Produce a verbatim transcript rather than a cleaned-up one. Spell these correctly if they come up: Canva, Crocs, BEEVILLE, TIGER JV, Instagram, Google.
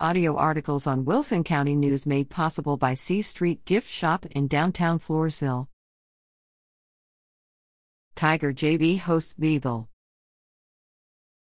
Audio articles on Wilson County News made possible by C Street Gift Shop in downtown Floresville. Tiger J V hosts BEEVILLE.